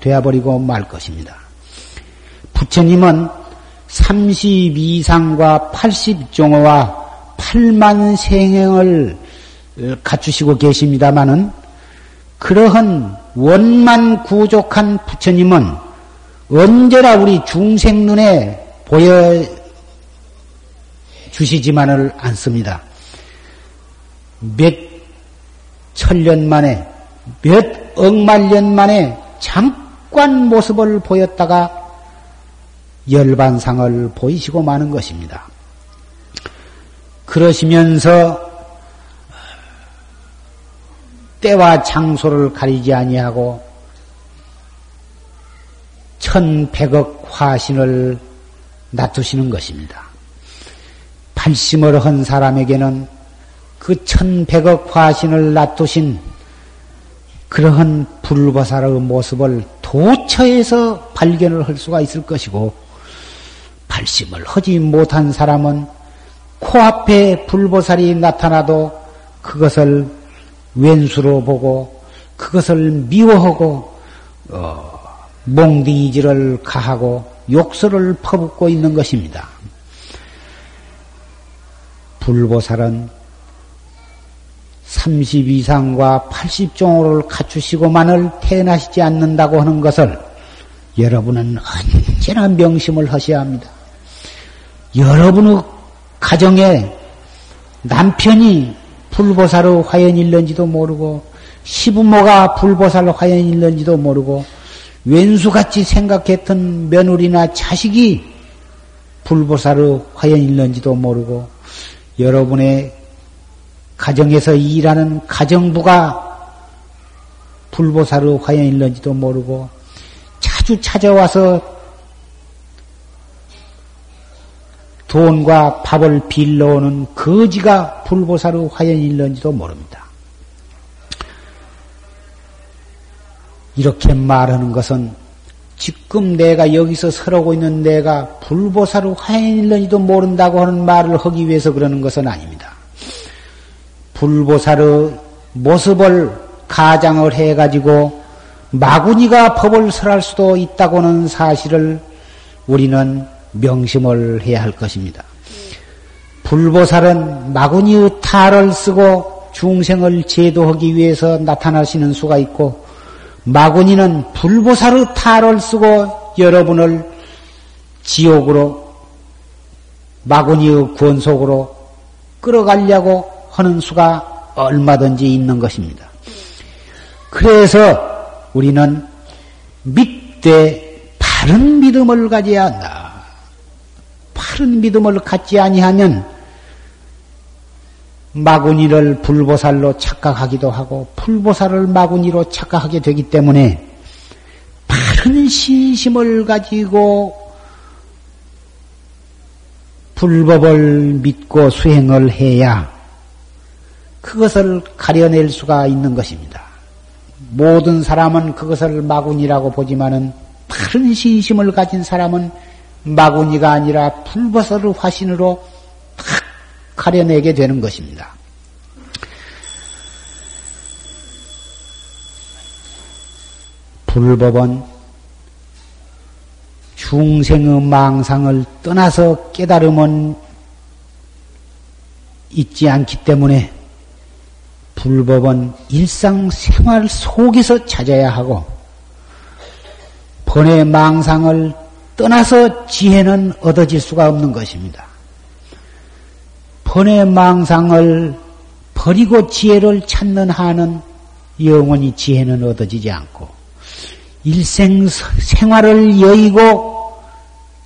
되어버리고 말 것입니다. 부처님은 삼십이상과 팔십종어와 팔만생행을 갖추시고 계십니다마는 그러한 원만 구족한 부처님은 언제나 우리 중생 눈에 보여주시지만을 않습니다. 몇 천년 만에, 몇 억만 년 만에 잠깐 모습을 보였다가 열반상을 보이시고 마는 것입니다. 그러시면서 때와 장소를 가리지 아니하고 천백억 화신을 놔두시는 것입니다. 발심을 한 사람에게는 그 천백억 화신을 놔두신 그러한 불보살의 모습을 도처에서 발견을 할 수가 있을 것이고, 발심을 하지 못한 사람은 코앞에 불보살이 나타나도 그것을 왼수로 보고 그것을 미워하고 어, 몽둥이질을 가하고 욕설을 퍼붓고 있는 것입니다. 불보살은 삼십이상과 팔십종호를 갖추시고만을 태어나시지 않는다고 하는 것을 여러분은 언제나 명심을 하셔야 합니다. 여러분의 가정에 남편이 불보살의 화연이 일는지도 모르고 시부모가 불보살 화연이 일는지도 모르고 왼수같이 생각했던 며느리나 자식이 불보살의 화연이 일는지도 모르고 여러분의 가정에서 일하는 가정부가 불보살의 화연이 일는지도 모르고 자주 찾아와서 돈과 밥을 빌러오는 거지가 불보살의 화연이 일는지도 모릅니다. 이렇게 말하는 것은 지금 내가 여기서 설하고 있는 내가 불보살의 화연이 일는지도 모른다고 하는 말을 하기 위해서 그러는 것은 아닙니다. 불보살의 모습을 가장을 해가지고 마구니가 법을 설할 수도 있다고는 사실을 우리는 명심을 해야 할 것입니다. 불보살은 마구니의 탈을 쓰고 중생을 제도하기 위해서 나타나시는 수가 있고, 마구니는 불보살의 탈을 쓰고 여러분을 지옥으로, 마구니의 권속으로 끌어가려고 하는 수가 얼마든지 있는 것입니다. 그래서 우리는 믿되 바른 믿음을 가져야 한다. 바른 믿음을 갖지 아니하면 마구니를 불보살로 착각하기도 하고 불보살을 마구니로 착각하게 되기 때문에 바른 신심을 가지고 불법을 믿고 수행을 해야 그것을 가려낼 수가 있는 것입니다. 모든 사람은 그것을 마구니라고 보지만은 바른 신심을 가진 사람은 마구니가 아니라 불보살의 화신으로 탁 가려내게 되는 것입니다. 불법은 중생의 망상을 떠나서 깨달음은 있지 않기 때문에 불법은 일상생활 속에서 찾아야 하고, 번뇌 망상을 떠나서 지혜는 얻어질 수가 없는 것입니다. 번뇌 망상을 버리고 지혜를 찾는 한은 영원히 지혜는 얻어지지 않고, 일생 생활을 여의고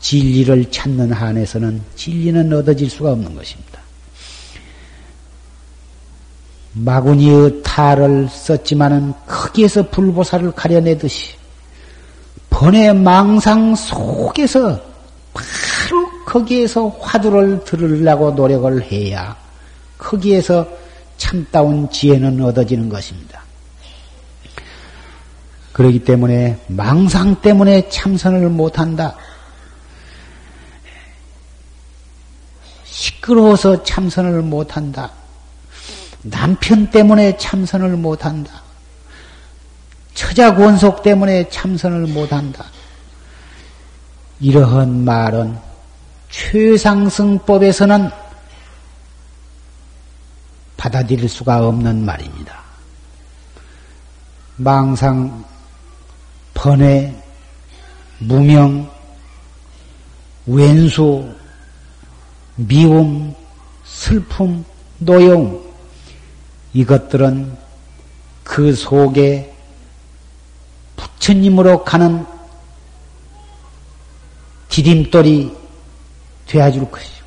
진리를 찾는 한에서는 진리는 얻어질 수가 없는 것입니다. 마구니의 탈을 썼지만은 거기에서 불보살을 가려내듯이 번뇌 망상 속에서 바로 거기에서 화두를 들으려고 노력을 해야 거기에서 참다운 지혜는 얻어지는 것입니다. 그렇기 때문에 망상 때문에 참선을 못한다. 시끄러워서 참선을 못한다. 남편 때문에 참선을 못한다. 처자 권속 때문에 참선을 못한다. 이러한 말은 최상승법에서는 받아들일 수가 없는 말입니다. 망상, 번뇌, 무명, 왼수, 미움, 슬픔, 노여움, 이것들은 그 속에 부처님으로 가는 디딤돌이 되어줄 것이고,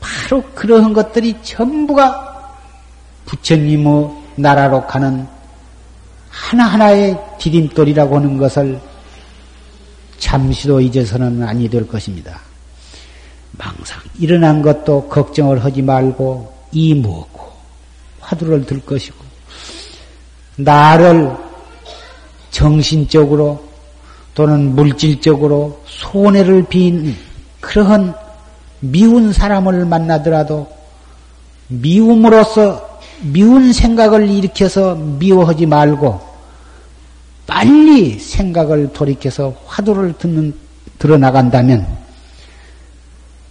바로 그러한 것들이 전부가 부처님의 나라로 가는 하나하나의 디딤돌이라고 하는 것을 잠시도 잊어서는 아니 될 것입니다. 망상 일어난 것도 걱정을 하지 말고 이 무엇고 화두를 들 것이고, 나를 정신적으로 또는 물질적으로 손해를 빈 그러한 미운 사람을 만나더라도 미움으로써 미운 생각을 일으켜서 미워하지 말고 빨리 생각을 돌이켜서 화두를 듣는, 들어나간다면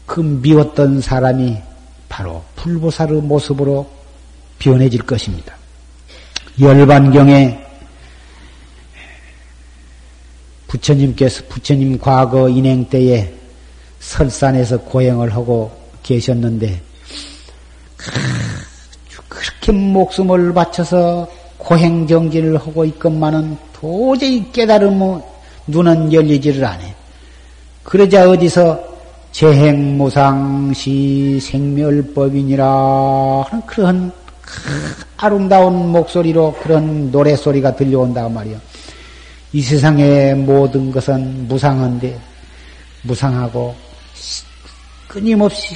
그 미웠던 사람이 바로 불보살의 모습으로 변해질 것입니다. 열반경에 부처님께서 부처님 과거 인행 때에 설산에서 고행을 하고 계셨는데 그렇게 목숨을 바쳐서 고행정진을 하고 있건만은 도저히 깨달음의 눈은 열리지를 않아요. 그러자 어디서 재행무상시 생멸법이니라 하는 그런 아름다운 목소리로 그런 노래소리가 들려온다고 말이요. 이 세상의 모든 것은 무상한데, 무상하고 끊임없이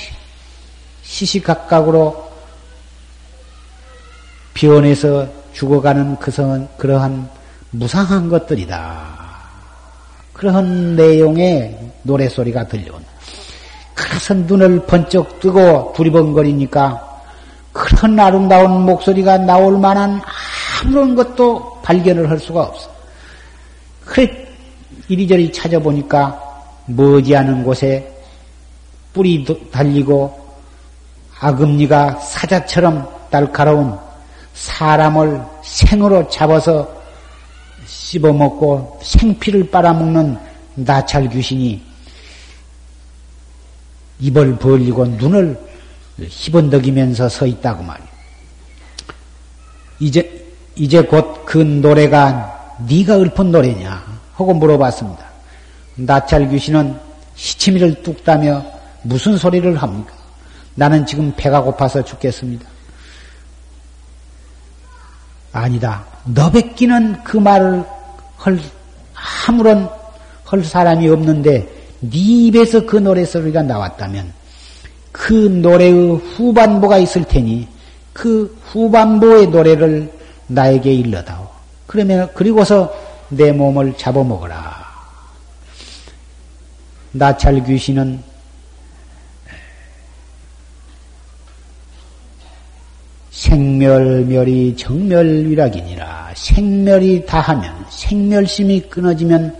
시시각각으로 변해서 죽어가는 그성은 그러한 무상한 것들이다. 그러한 내용의 노래소리가 들려온다. 그래서 눈을 번쩍 뜨고 두리번거리니까 그런 아름다운 목소리가 나올 만한 아무런 것도 발견을 할 수가 없어. 그래 이리저리 찾아보니까 머지않은 곳에 뿔이 달리고 아금니가 사자처럼 날카로운 사람을 생으로 잡아서 씹어먹고 생피를 빨아먹는 나찰귀신이 입을 벌리고 눈을 희번덕이면서 서 있다고 말이야. 이제, 이제 곧 그 노래가 네가 읊은 노래냐? 하고 물어봤습니다. 나찰귀신은 시치미를 뚝 따며 무슨 소리를 합니까? 나는 지금 배가 고파서 죽겠습니다. 아니다. 너뱉기는 그 말을 할, 아무런 할 사람이 없는데 네 입에서 그 노래소리가 나왔다면 그 노래의 후반부가 있을 테니 그 후반부의 노래를 나에게 일러다오. 그러면 그리고서 내 몸을 잡아먹어라. 나찰귀신은 생멸멸이 정멸위락이니라. 생멸이 다하면, 생멸심이 끊어지면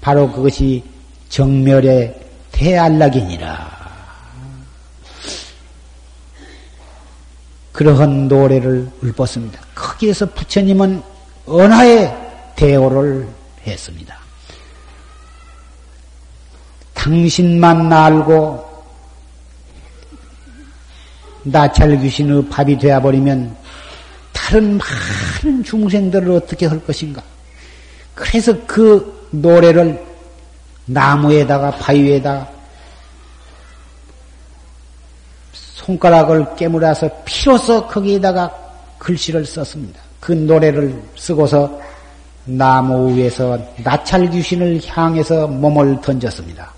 바로 그것이 정멸의 대안락이니라. 그러한 노래를 읊었습니다. 거기에서 부처님은 언하의 대오를 했습니다. 당신만 알고 나찰귀신의 밥이 되어버리면 다른 많은 중생들을 어떻게 할 것인가. 그래서 그 노래를 나무에다가 바위에다가 손가락을 깨물어서 피로써 거기에다가 글씨를 썼습니다. 그 노래를 쓰고서 나무 위에서 나찰귀신을 향해서 몸을 던졌습니다.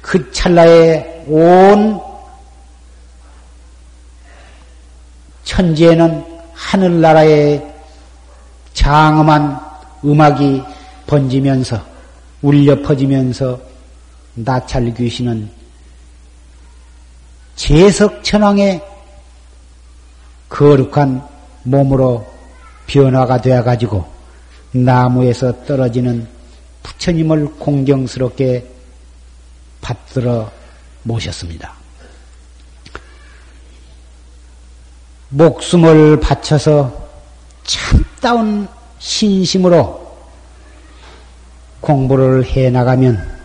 그 찰나에 온 천지에는 하늘나라의 장엄한 음악이 번지면서 울려 퍼지면서 나찰귀신은 제석천왕의 거룩한 몸으로 변화가 되어가지고 나무에서 떨어지는 부처님을 공경스럽게 받들어 모셨습니다. 목숨을 바쳐서 참다운 신심으로 공부를 해나가면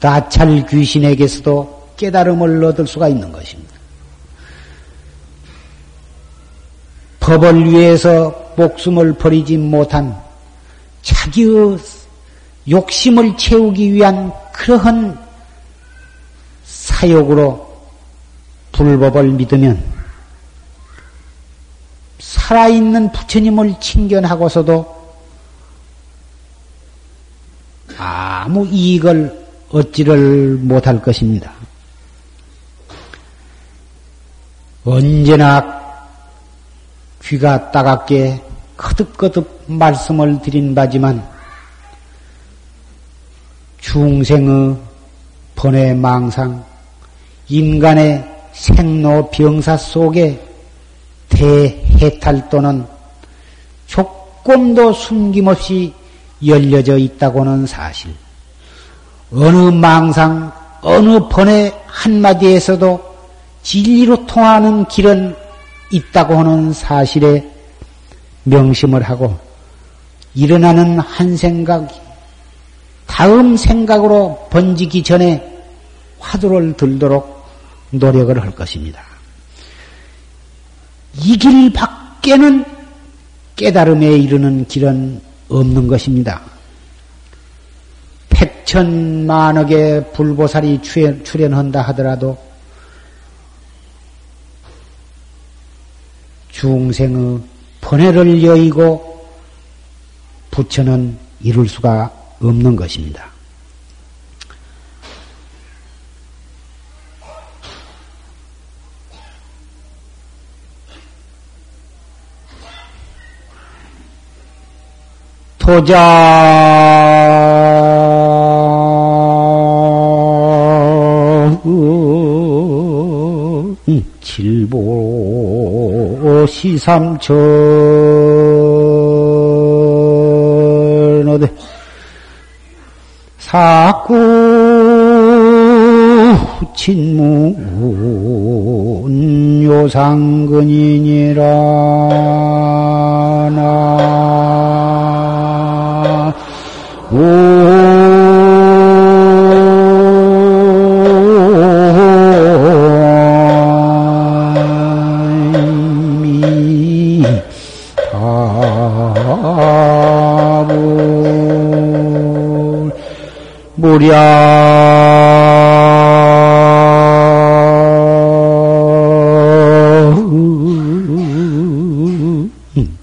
나찰 귀신에게서도 깨달음을 얻을 수가 있는 것입니다. 법을 위해서 목숨을 버리지 못한 자기의 욕심을 채우기 위한 그러한 사욕으로 불법을 믿으면 살아있는 부처님을 친견하고서도 아무 이익을 얻지를 못할 것입니다. 언제나 귀가 따갑게 거듭거듭 말씀을 드린 바지만 중생의 번뇌 망상, 인간의 생로병사 속에 대해탈 또는 조금도 숨김없이 열려져 있다고는 사실, 어느 망상, 어느 번의 한마디에서도 진리로 통하는 길은 있다고 하는 사실에 명심을 하고 일어나는 한 생각이 다음 생각으로 번지기 전에 화두를 들도록 노력을 할 것입니다. 이 길 밖에는 깨달음에 이르는 길은 없는 것입니다. 천만억의 불보살이 출연한다 하더라도 중생의 번뇌를 여의고 부처는 이룰 수가 없는 것입니다. 도자 시삼천어대 사구 친문 요상근이니라 나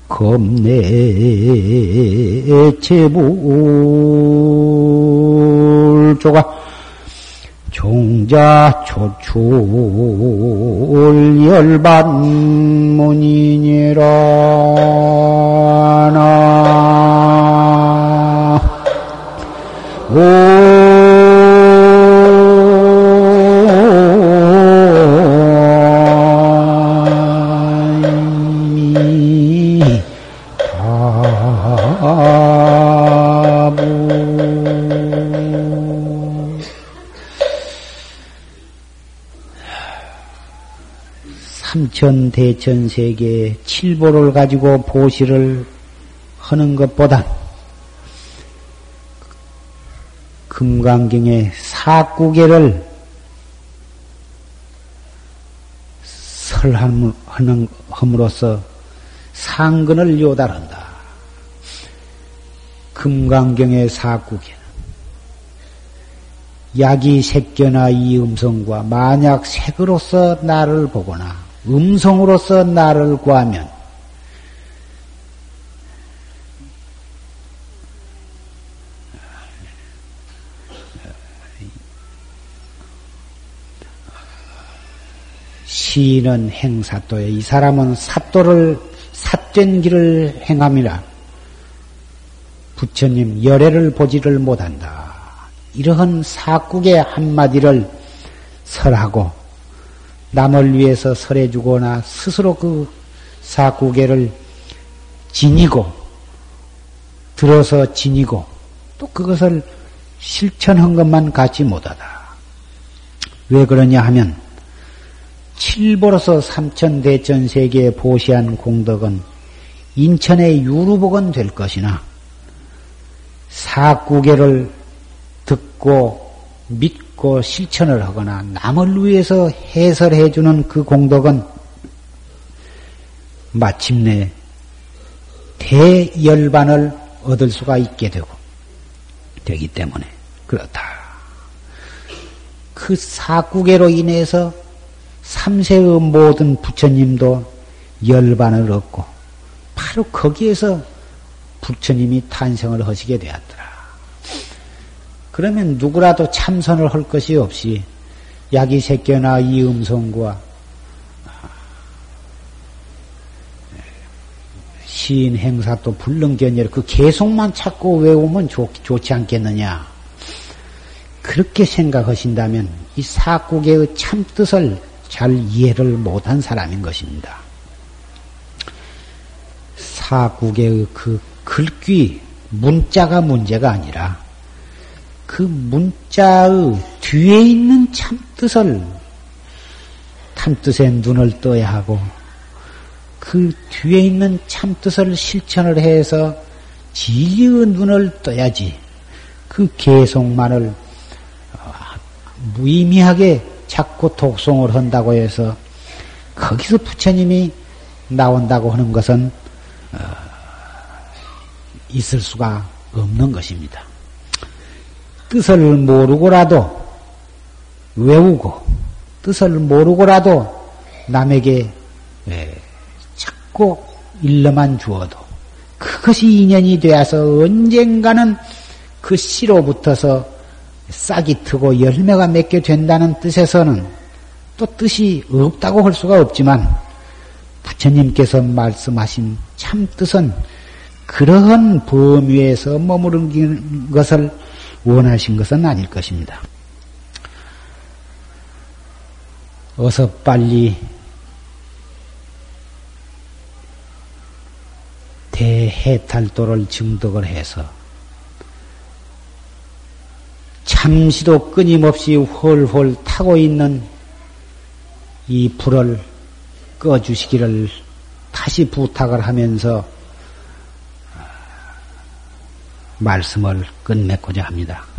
겁내 체불조가 종자 초출 열반문이니라 나 오 삼천 대천 세계에 칠보를 가지고 보시를 하는 것보다 금강경의 사구계를 설하는 함으로써 상근을 요달한다. 금강경의 사구계는 약이 색겨나 이 음성과 만약 색으로서 나를 보거나 음성으로서 나를 구하면 시인은 행사도에 이 사람은 사도를 삿된 길을 행함이라 부처님 열애를 보지를 못한다. 이러한 사국의 한마디를 설하고 남을 위해서 설해주거나 스스로 그 사구개를 지니고 들어서 지니고 또 그것을 실천한 것만 갖지 못하다. 왜 그러냐 하면 칠보로서 삼천대천세계에 보시한 공덕은 인천의 유루복은 될 것이나 사구개를 듣고 믿고 실천을 하거나 남을 위해서 해설해주는 그 공덕은 마침내 대열반을 얻을 수가 있게 되고 되기 때문에 그렇다. 그 사구개로 인해서 삼세의 모든 부처님도 열반을 얻고 바로 거기에서 부처님이 탄생을 하시게 되었더라. 그러면 누구라도 참선을 할 것이 없이 야기색견나 이음성과 시인 행사도 불능견이라 그 계속만 찾고 외우면 좋, 좋지 않겠느냐. 그렇게 생각하신다면 이 사구개의 참뜻을 잘 이해를 못한 사람인 것입니다. 사구개의 그 글귀 문자가 문제가 아니라 그 문자의 뒤에 있는 참뜻을 참뜻에 눈을 떠야 하고 그 뒤에 있는 참뜻을 실천을 해서 진리의 눈을 떠야지 그 개성만을 무의미하게 자꾸 독송을 한다고 해서 거기서 부처님이 나온다고 하는 것은 있을 수가 없는 것입니다. 뜻을 모르고라도 외우고 뜻을 모르고라도 남에게 자꾸 일러만 주어도 그것이 인연이 되어서 언젠가는 그 씨로 붙어서 싹이 트고 열매가 맺게 된다는 뜻에서는 또 뜻이 없다고 할 수가 없지만 부처님께서 말씀하신 참뜻은 그러한 범위에서 머무르는 것을 원하신 것은 아닐 것입니다. 어서 빨리 대해탈도를 증득을 해서 잠시도 끊임없이 훨훨 타고 있는 이 불을 꺼주시기를 다시 부탁을 하면서 말씀을 끝맺고자 합니다.